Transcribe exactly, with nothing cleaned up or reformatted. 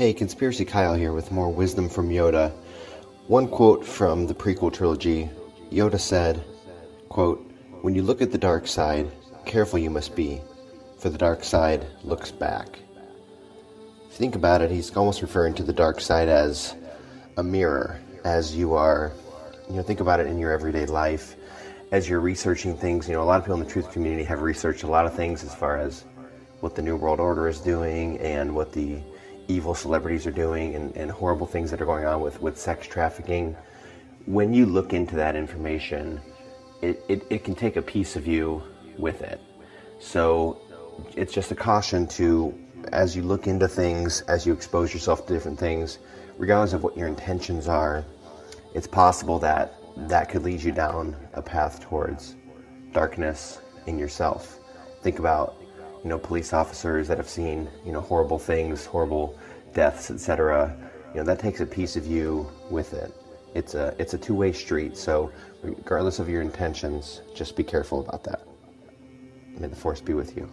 Hey, Conspiracy Kyle here with more wisdom from Yoda. One quote from the prequel trilogy, Yoda said, quote, "When you look at the dark side, careful you must be, for the dark side looks back." If you think about it, he's almost referring to the dark side as a mirror, as you are, you know, think about it in your everyday life, as you're researching things. You know, a lot of people in the truth community have researched a lot of things as far as what the New World Order is doing and what the evil celebrities are doing and, and horrible things that are going on with, with sex trafficking. When you look into that information, it, it, it can take a piece of you with it. So it's just a caution to, as you look into things, as you expose yourself to different things, regardless of what your intentions are, it's possible that that could lead you down a path towards darkness in yourself. Think about you know, police officers that have seen, you know, horrible things, horrible deaths, et cetera. You know, that takes a piece of you with it. It's a, it's a two-way street, so regardless of your intentions, just be careful about that. May the Force be with you.